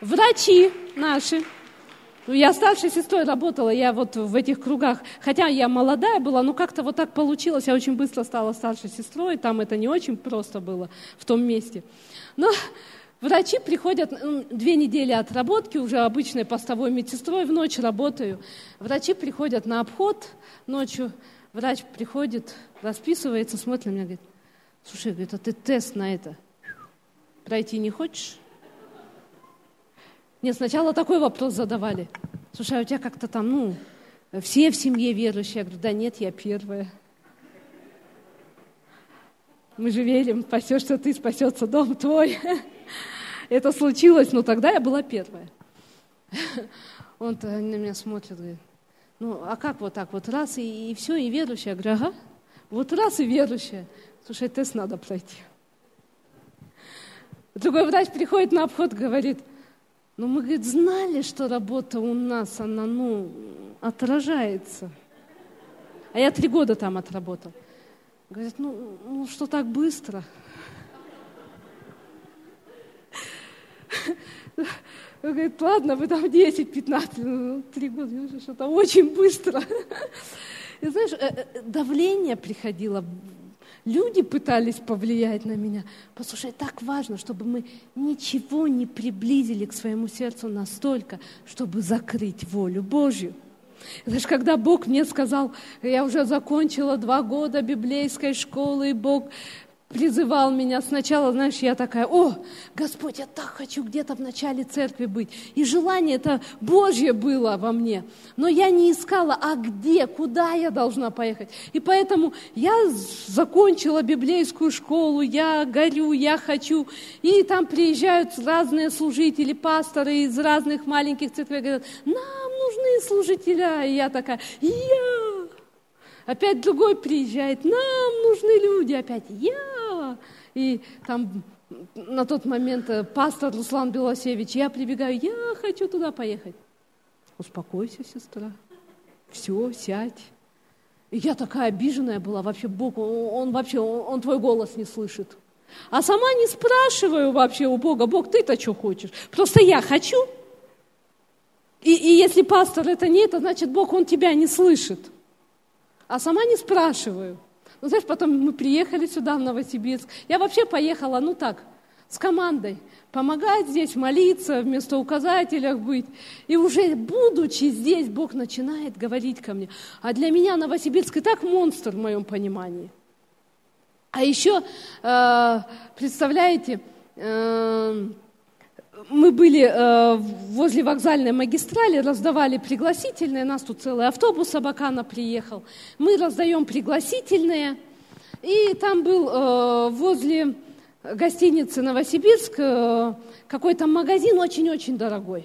Врачи наши. Я старшей сестрой работала, я вот в этих кругах, хотя я молодая была, но как-то вот так получилось, я очень быстро стала старшей сестрой, там это не очень просто было в том месте. Но врачи приходят, 2 недели отработки, уже обычной постовой медсестрой в ночь работаю, врачи приходят на обход ночью, врач приходит, расписывается, смотрит на меня, говорит, слушай, говорит, а ты тест на это пройти не хочешь? Мне сначала такой вопрос задавали. Слушай, а у тебя как-то там, все в семье верующие. Я говорю, да нет, я первая. Мы же верим, спасешься ты, спасется дом твой. Это случилось, но тогда я была первая. Он на меня смотрит, говорит, а как вот так, вот раз и все, и верующая? Я говорю, ага, вот раз и верующая. Слушай, тест надо пройти. Другой врач приходит на обход, говорит, мы, говорит, знали, что работа у нас, она, отражается. А я 3 года там отработал. Говорит, что так быстро? Он говорит, ладно, вы там 10-15, 3 года, уже что-то очень быстро. И знаешь, давление приходило. Люди пытались повлиять на меня. Послушай, так важно, чтобы мы ничего не приблизили к своему сердцу настолько, чтобы закрыть волю Божью. Знаешь, когда Бог мне сказал, я уже закончила 2 года библейской школы, и Бог призывал меня. Сначала, знаешь, я такая, Господь, я так хочу где-то в начале церкви быть. И желание это Божье было во мне. Но я не искала, куда я должна поехать. И поэтому я закончила библейскую школу, я горю, я хочу. И там приезжают разные служители, пасторы из разных маленьких церквей, говорят, нам нужны служителя. И я такая, Опять другой приезжает, нам нужны люди, опять я. И там на тот момент пастор Руслан Белосевич, я прибегаю, я хочу туда поехать. Успокойся, сестра, все, сядь. И я такая обиженная была, вообще Бог, он твой голос не слышит. А сама не спрашиваю вообще у Бога, Бог, ты-то что хочешь? Просто я хочу. И если пастор это не это, значит Бог, он тебя не слышит. А сама не спрашиваю. Знаешь, потом мы приехали сюда, в Новосибирск. Я вообще поехала, с командой. Помогать здесь, молиться, в местоуказателях быть. И уже будучи здесь, Бог начинает говорить ко мне. А для меня Новосибирск и так монстр в моем понимании. А еще, представляете, мы были возле вокзальной магистрали, раздавали пригласительные, нас тут целый автобус Абакана приехал. Мы раздаем пригласительные, и там был возле гостиницы «Новосибирск» какой-то магазин очень-очень дорогой.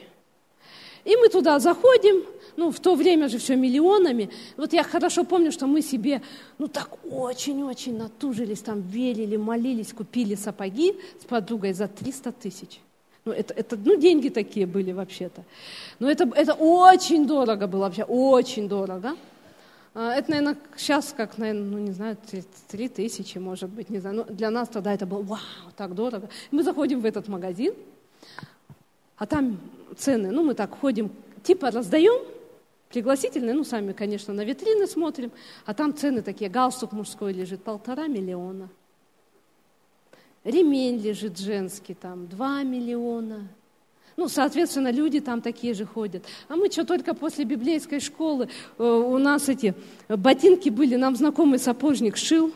И мы туда заходим, в то время же все миллионами. Вот я хорошо помню, что мы себе, так очень-очень натужились, там верили, молились, купили сапоги с подругой за 300 тысяч. Это деньги такие были вообще-то. Но это очень дорого было вообще, очень дорого. Это, наверное, сейчас как, не знаю, 3 тысячи, может быть, не знаю. Но для нас тогда это было, так дорого. Мы заходим в этот магазин, а там цены, мы так ходим, типа раздаем пригласительные, сами, конечно, на витрины смотрим, а там цены такие, галстук мужской лежит 1,5 миллиона. Ремень лежит женский, там 2 миллиона. Соответственно, люди там такие же ходят. А мы что, только после библейской школы у нас эти ботинки были, нам знакомый сапожник шил.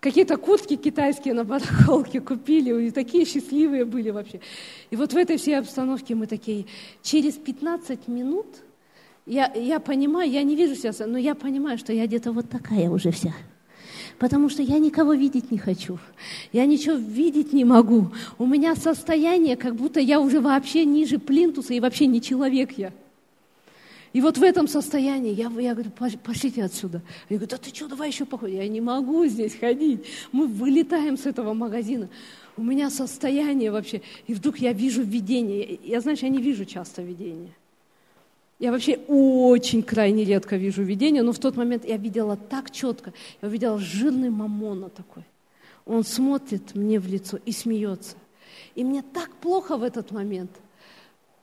Какие-то куртки китайские на барахолке купили, и такие счастливые были вообще. И вот в этой всей обстановке мы такие, через 15 минут, я понимаю, я не вижу сейчас, но я понимаю, что я где-то вот такая уже вся. Потому что я никого видеть не хочу. Я ничего видеть не могу. У меня состояние, как будто я уже вообще ниже плинтуса и вообще не человек я. И вот в этом состоянии я говорю, пошлите отсюда. Они говорят, да ты что, давай еще походим. Я не могу здесь ходить. Мы вылетаем с этого магазина. У меня состояние вообще. И вдруг я вижу видение. Я не вижу часто видение. Я вообще очень крайне редко вижу видение, но в тот момент я видела так четко. Я увидела жирный мамона такой. Он смотрит мне в лицо и смеется. И мне так плохо в этот момент.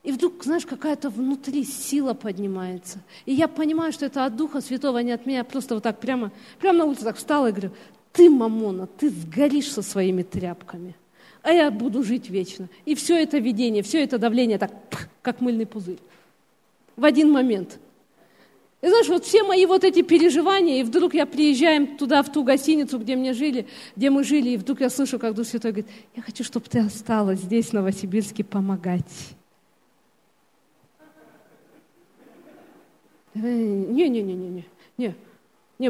И вдруг, знаешь, какая-то внутри сила поднимается. И я понимаю, что это от Духа Святого, а не от меня. Я просто вот так прямо на улице так встала и говорю: ты, мамона, ты сгоришь со своими тряпками, а я буду жить вечно. И все это видение, все это давление так, как мыльный пузырь. В один момент. И знаешь, вот все мои вот эти переживания, и вдруг я приезжаю туда, в ту гостиницу, где мы жили, и вдруг я слышу, как Дух Святой говорит: я хочу, чтобы ты осталась здесь, в Новосибирске, помогать. Не,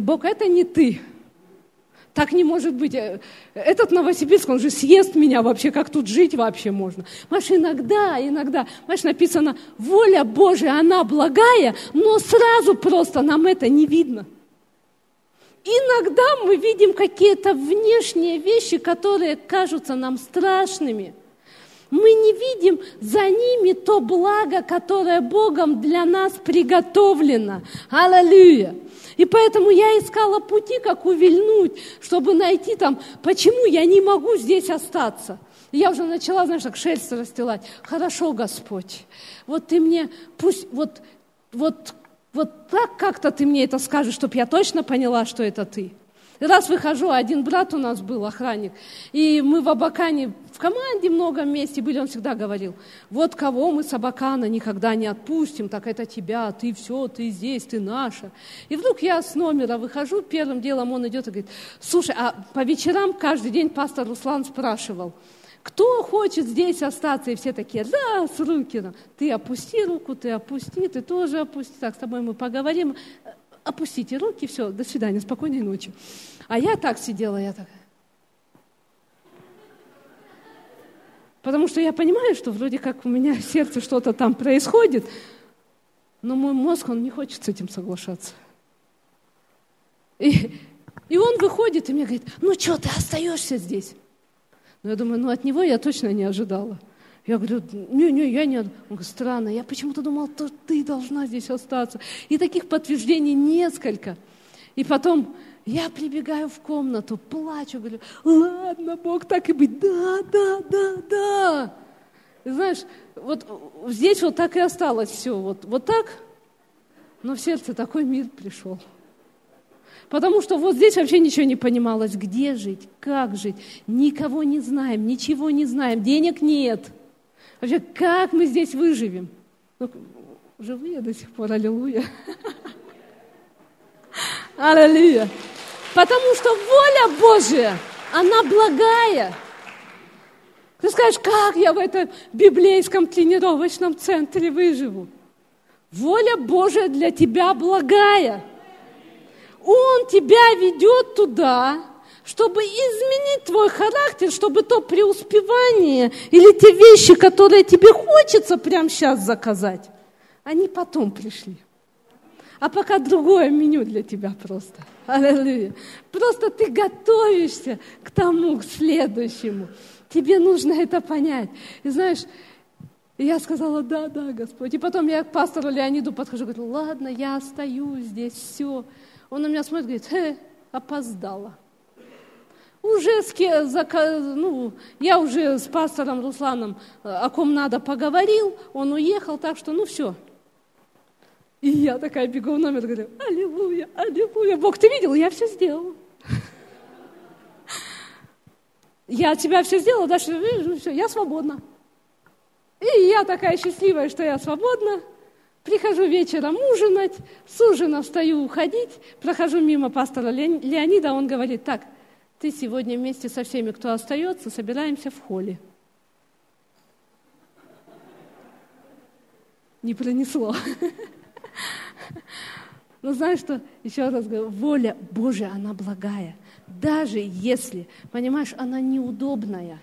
Бог, это не ты. Так не может быть. Этот Новосибирск, он же съест меня вообще, как тут жить вообще можно. Маш, иногда, знаешь, написано: воля Божия, она благая, но сразу просто нам это не видно. Иногда мы видим какие-то внешние вещи, которые кажутся нам страшными. Мы не видим за ними то благо, которое Богом для нас приготовлено. Аллилуйя! И поэтому я искала пути, как увильнуть, чтобы найти там, почему я не могу здесь остаться. И я уже начала, знаешь, так шерсть расстилать. Хорошо, Господь, вот ты мне, пусть вот так как-то ты мне это скажешь, чтобы я точно поняла, что это ты. Раз выхожу, один брат у нас был, охранник, и мы в Абакане в команде много вместе были, он всегда говорил: вот кого мы с Абакана никогда не отпустим, так это тебя, ты все, ты здесь, ты наша. И вдруг я с номера выхожу, первым делом он идет и говорит: слушай, а по вечерам каждый день пастор Руслан спрашивал: кто хочет здесь остаться? И все такие: да, с Рукина. Ты опусти руку, ты опусти, ты тоже опусти, так, с тобой мы поговорим. Опустите руки, все, до свидания, спокойной ночи. А я так сидела, Потому что я понимаю, что вроде как у меня в сердце что-то там происходит, но мой мозг, он не хочет с этим соглашаться. И он выходит и мне говорит: ну что, ты остаешься здесь? Ну я думаю, от него я точно не ожидала. Я говорю: я не... Он говорит: странно, я почему-то думал, что ты должна здесь остаться. И таких подтверждений несколько. И потом я прибегаю в комнату, плачу, говорю: ладно, Бог, так и быть, да. И знаешь, вот здесь вот так и осталось все, вот так, но в сердце такой мир пришел. Потому что вот здесь вообще ничего не понималось, где жить, как жить, никого не знаем, ничего не знаем, денег нет. Вообще, как мы здесь выживем? Ну, живые до сих пор, аллилуйя. Аллилуйя. Потому что воля Божия, она благая. Ты скажешь: как я в этом библейском тренировочном центре выживу? Воля Божия для тебя благая. Он тебя ведет туда, чтобы изменить твой характер, чтобы то преуспевание или те вещи, которые тебе хочется прямо сейчас заказать, они потом пришли. А пока другое меню для тебя просто. Аллилуйя. Просто ты готовишься к тому, к следующему. Тебе нужно это понять. И знаешь, я сказала: да, Господь. И потом я к пастору Леониду подхожу, говорю: ладно, я остаюсь здесь, все. Он на меня смотрит, говорит: опоздала. Я уже с пастором Русланом, о ком надо, поговорил, он уехал, так что, все. И я такая бегу в номер, говорю: аллилуйя, Бог, ты видел, я все сделала. Я от тебя все сделала, дальше все, я свободна. И я такая счастливая, что я свободна. Прихожу вечером ужинать, с ужина встаю уходить, прохожу мимо пастора Леонида, он говорит: так, ты сегодня вместе со всеми, кто остается, собираемся в холле. Не пронесло. Но знаешь что? Еще раз говорю, воля Божия, она благая. Даже если, понимаешь, она неудобная.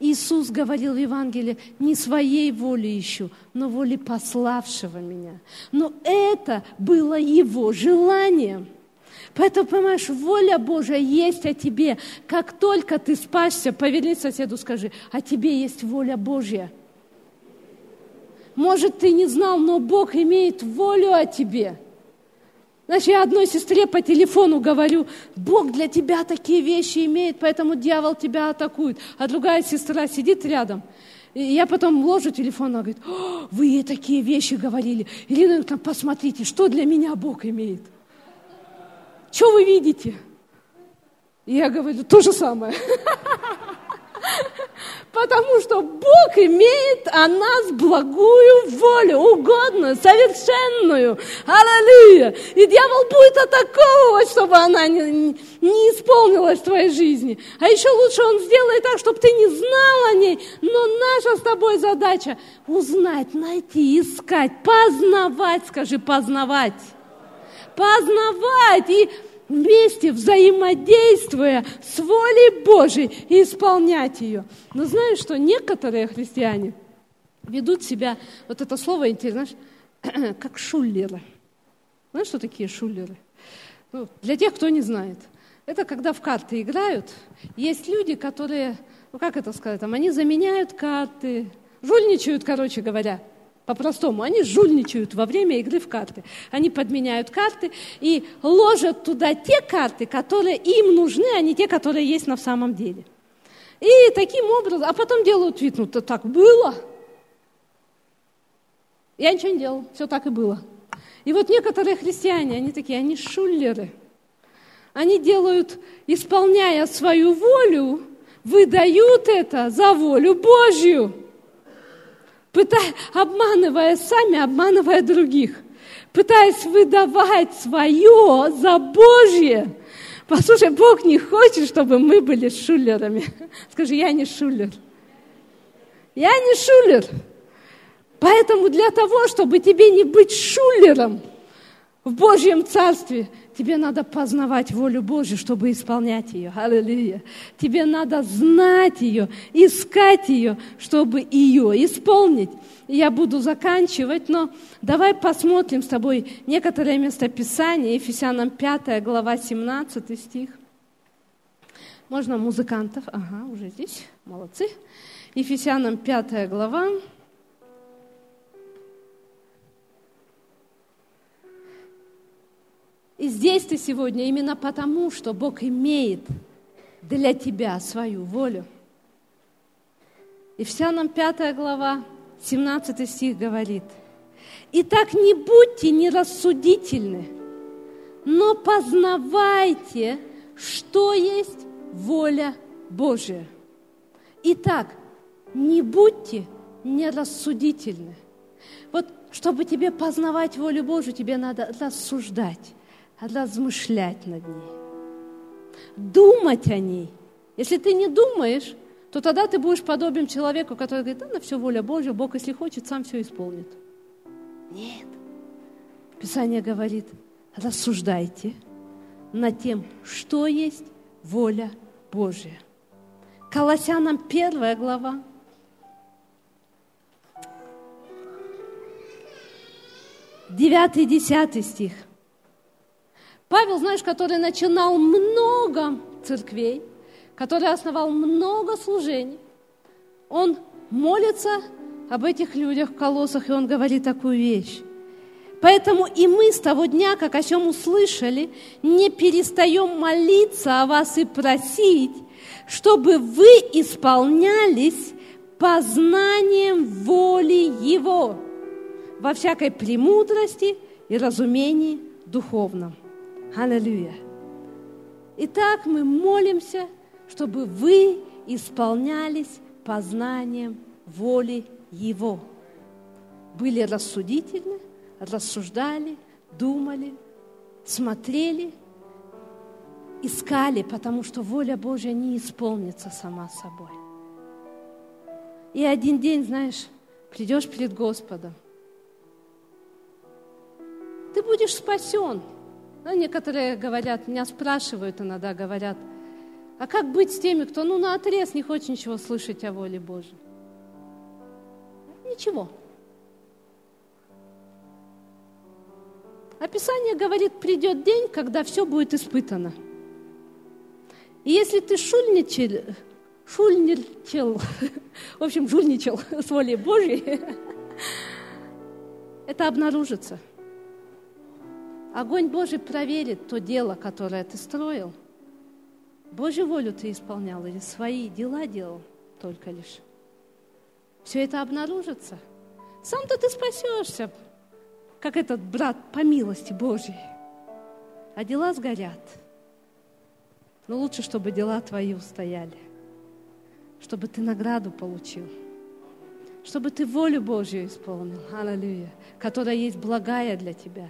Иисус говорил в Евангелии: не своей воле ищу, но воле пославшего меня. Но это было его желанием. Поэтому, понимаешь, воля Божия есть о тебе. Как только ты спасешься, поверни соседу, скажи: о тебе есть воля Божья. Может, ты не знал, но Бог имеет волю о тебе. Значит, я одной сестре по телефону говорю, Бог для тебя такие вещи имеет, поэтому дьявол тебя атакует. А другая сестра сидит рядом. И я потом ложу телефон, она говорит, вы ей такие вещи говорили. Ирина, там, посмотрите, что для меня Бог имеет. Что вы видите? И я говорю, то же самое. Потому что Бог имеет о нас благую волю, угодную, совершенную. Аллилуйя! И дьявол будет атаковывать, чтобы она не исполнилась в твоей жизни. А еще лучше он сделает так, чтобы ты не знал о ней. Но наша с тобой задача – узнать, найти, искать, познавать, скажи, познавать. Познавать и вместе взаимодействуя с волей Божией и исполнять ее. Но знаешь, что некоторые христиане ведут себя, вот это слово интересно, знаешь, как шулеры. Знаешь, что такие шулеры? Ну, для тех, кто не знает. Это когда в карты играют, есть люди, которые, ну как это сказать, там, они заменяют карты, жульничают, короче говоря. По-простому, они жульничают во время игры в карты. Они подменяют карты и ложат туда те карты, которые им нужны, а не те, которые есть на самом деле. И таким образом, а потом делают вид, ну так было. Я ничего не делал, все так и было. И вот некоторые христиане, они такие, они шулеры. Они делают, исполняя свою волю, выдают это за волю Божью. Обманывая сами, обманывая других, пытаясь выдавать свое за Божье. Послушай, Бог не хочет, чтобы мы были шулерами. Скажи, я не шулер. Я не шулер. Поэтому для того, чтобы тебе не быть шулером в Божьем Царстве, тебе надо познавать волю Божью, чтобы исполнять ее. Аллилуйя. Тебе надо знать ее, искать ее, чтобы ее исполнить. Я буду заканчивать, но давай посмотрим с тобой некоторые местописания. Ефесянам 5 глава 17 стих. Можно музыкантов? Ага, уже здесь. Молодцы. Ефесянам 5 глава. И здесь ты сегодня именно потому, что Бог имеет для тебя свою волю. Ефесянам 5 глава, 17 стих говорит. «Итак, не будьте нерассудительны, но познавайте, что есть воля Божия». Итак, не будьте нерассудительны. Вот чтобы тебе познавать волю Божию, тебе надо рассуждать. Размышлять над ней, думать о ней. Если ты не думаешь, то тогда ты будешь подобен человеку, который говорит, да, на все воля Божья, Бог, если хочет, сам все исполнит. Нет. Писание говорит, рассуждайте над тем, что есть воля Божья. Колоссянам 1 глава. Девятый, 10 стих. Павел, знаешь, который начинал много церквей, который основал много служений, он молится об этих людях в Колоссах, и он говорит такую вещь. «Поэтому и мы с того дня, как о чем услышали, не перестаем молиться о вас и просить, чтобы вы исполнялись познанием воли Его во всякой премудрости и разумении духовном». Аллилуйя. Итак, мы молимся, чтобы вы исполнялись познанием воли Его. Были рассудительны, рассуждали, думали, смотрели, искали, потому что воля Божья не исполнится сама собой. И один день, знаешь, придешь перед Господом. Ты будешь спасен. Но некоторые говорят, меня спрашивают иногда, говорят, а как быть с теми, кто наотрез не хочет ничего слышать о воле Божьей? Ничего. А Писание говорит, придет день, когда все будет испытано. И если ты жульничал с волей Божьей, это обнаружится. Огонь Божий проверит то дело, которое ты строил. Божью волю ты исполнял или свои дела делал только лишь. Все это обнаружится. Сам-то ты спасешься, как этот брат по милости Божьей. А дела сгорят. Но лучше, чтобы дела твои устояли. Чтобы ты награду получил. Чтобы ты волю Божью исполнил. Аллилуйя. Которая есть благая для тебя.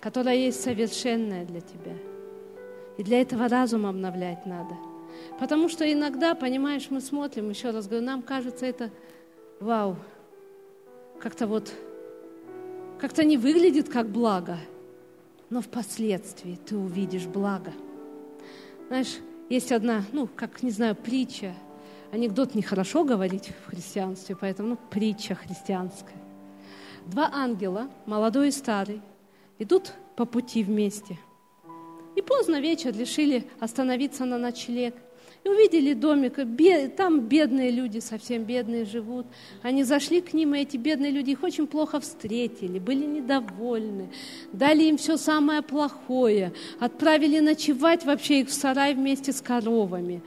Которая есть совершенная для тебя. И для этого разум обновлять надо. Потому что иногда, понимаешь, мы смотрим, еще раз говорю, нам кажется это вау. Как-то вот, как-то не выглядит как благо. Но впоследствии ты увидишь благо. Знаешь, есть одна, как, не знаю, притча. Анекдот нехорошо говорить в христианстве, поэтому притча христианская. Два ангела, молодой и старый, идут по пути вместе. И поздно вечер решили остановиться на ночлег. И увидели домик, там бедные люди, совсем бедные живут. Они зашли к ним, и эти бедные люди их очень плохо встретили, были недовольны, дали им все самое плохое, отправили ночевать вообще их в сарай вместе с коровами.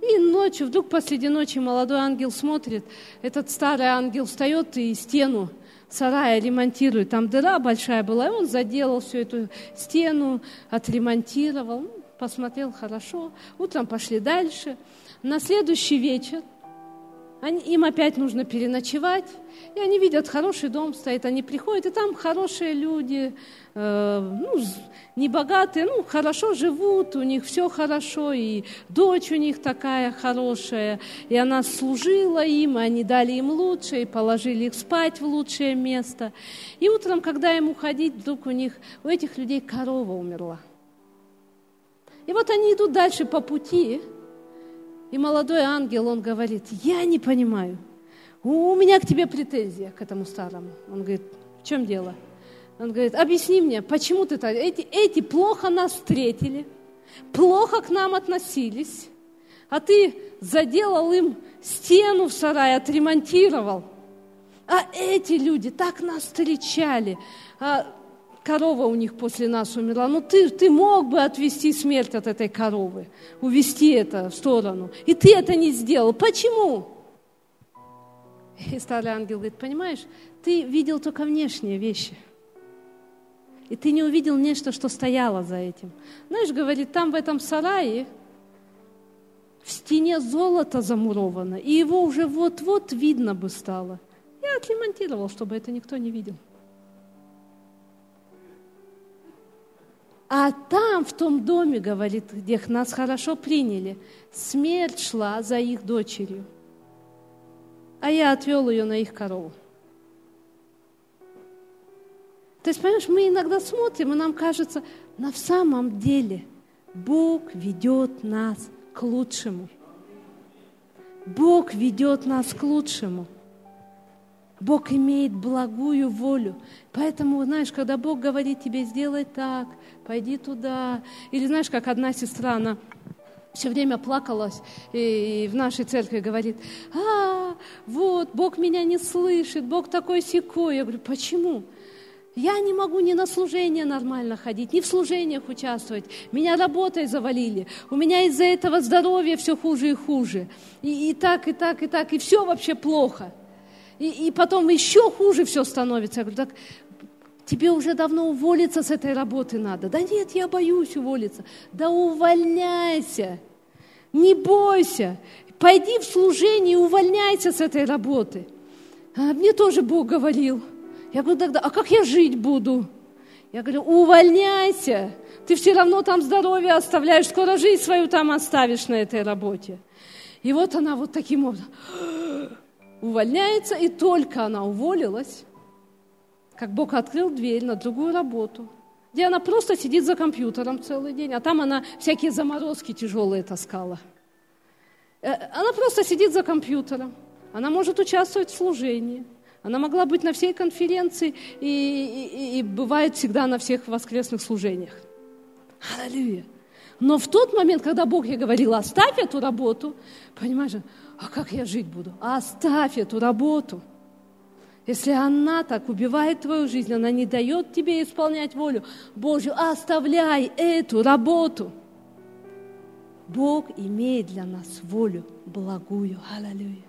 И ночью, вдруг посреди ночи молодой ангел смотрит, этот старый ангел встает и стену сарая ремонтирует. Там дыра большая была, и он заделал всю эту стену, отремонтировал. Посмотрел хорошо, утром пошли дальше. На следующий вечер им опять нужно переночевать, и они видят, хороший дом стоит, они приходят, и там хорошие люди, небогатые, хорошо живут, у них все хорошо, и дочь у них такая хорошая, и она служила им, и они дали им лучше, и положили их спать в лучшее место. И утром, когда им уходить, вдруг у этих людей корова умерла. И вот они идут дальше по пути, и молодой ангел, он говорит, я не понимаю, у меня к тебе претензия, к этому старому. Он говорит, в чем дело? Он говорит, объясни мне, почему ты так, эти плохо нас встретили, плохо к нам относились, а ты заделал им стену в сарае, отремонтировал, а эти люди так нас встречали, корова у них после нас умерла. Ты мог бы отвести смерть от этой коровы, увести это в сторону. И ты это не сделал. Почему? И старый ангел говорит, понимаешь, ты видел только внешние вещи. И ты не увидел нечто, что стояло за этим. Знаешь, говорит, там в этом сарае в стене золото замуровано, и его уже вот-вот видно бы стало. Я отремонтировал, чтобы это никто не видел. А там, в том доме, говорит, где нас хорошо приняли, смерть шла за их дочерью. А я отвел ее на их корову. То есть, понимаешь, мы иногда смотрим, и нам кажется, на самом деле Бог ведет нас к лучшему. Бог ведет нас к лучшему. Бог имеет благую волю. Поэтому, знаешь, когда Бог говорит тебе, сделай так, пойди туда. Или знаешь, как одна сестра, она все время плакалась и в нашей церкви говорит, вот, Бог меня не слышит, Бог такой-сякой. Я говорю, почему? Я не могу ни на служение нормально ходить, ни в служениях участвовать. Меня работой завалили. У меня из-за этого здоровье все хуже и хуже. И так, и все вообще плохо. И потом еще хуже все становится. Я говорю, так тебе уже давно уволиться с этой работы надо. Да нет, я боюсь уволиться. Да увольняйся, не бойся. Пойди в служение и увольняйся с этой работы. А мне тоже Бог говорил. Я говорю, тогда, а как я жить буду? Я говорю, увольняйся. Ты все равно там здоровье оставляешь. Скоро жизнь свою там оставишь на этой работе. И вот она вот таким образом... увольняется, и только она уволилась, как Бог открыл дверь на другую работу, где она просто сидит за компьютером целый день, а там она всякие заморозки тяжелые таскала. Она просто сидит за компьютером, она может участвовать в служении, она могла быть на всей конференции и бывает всегда на всех воскресных служениях. Аллилуйя! Но в тот момент, когда Бог ей говорил, оставь эту работу, понимаешь, а как я жить буду? Оставь эту работу. Если она так убивает твою жизнь, она не дает тебе исполнять волю Божью, оставляй эту работу. Бог имеет для нас волю благую. Аллилуйя.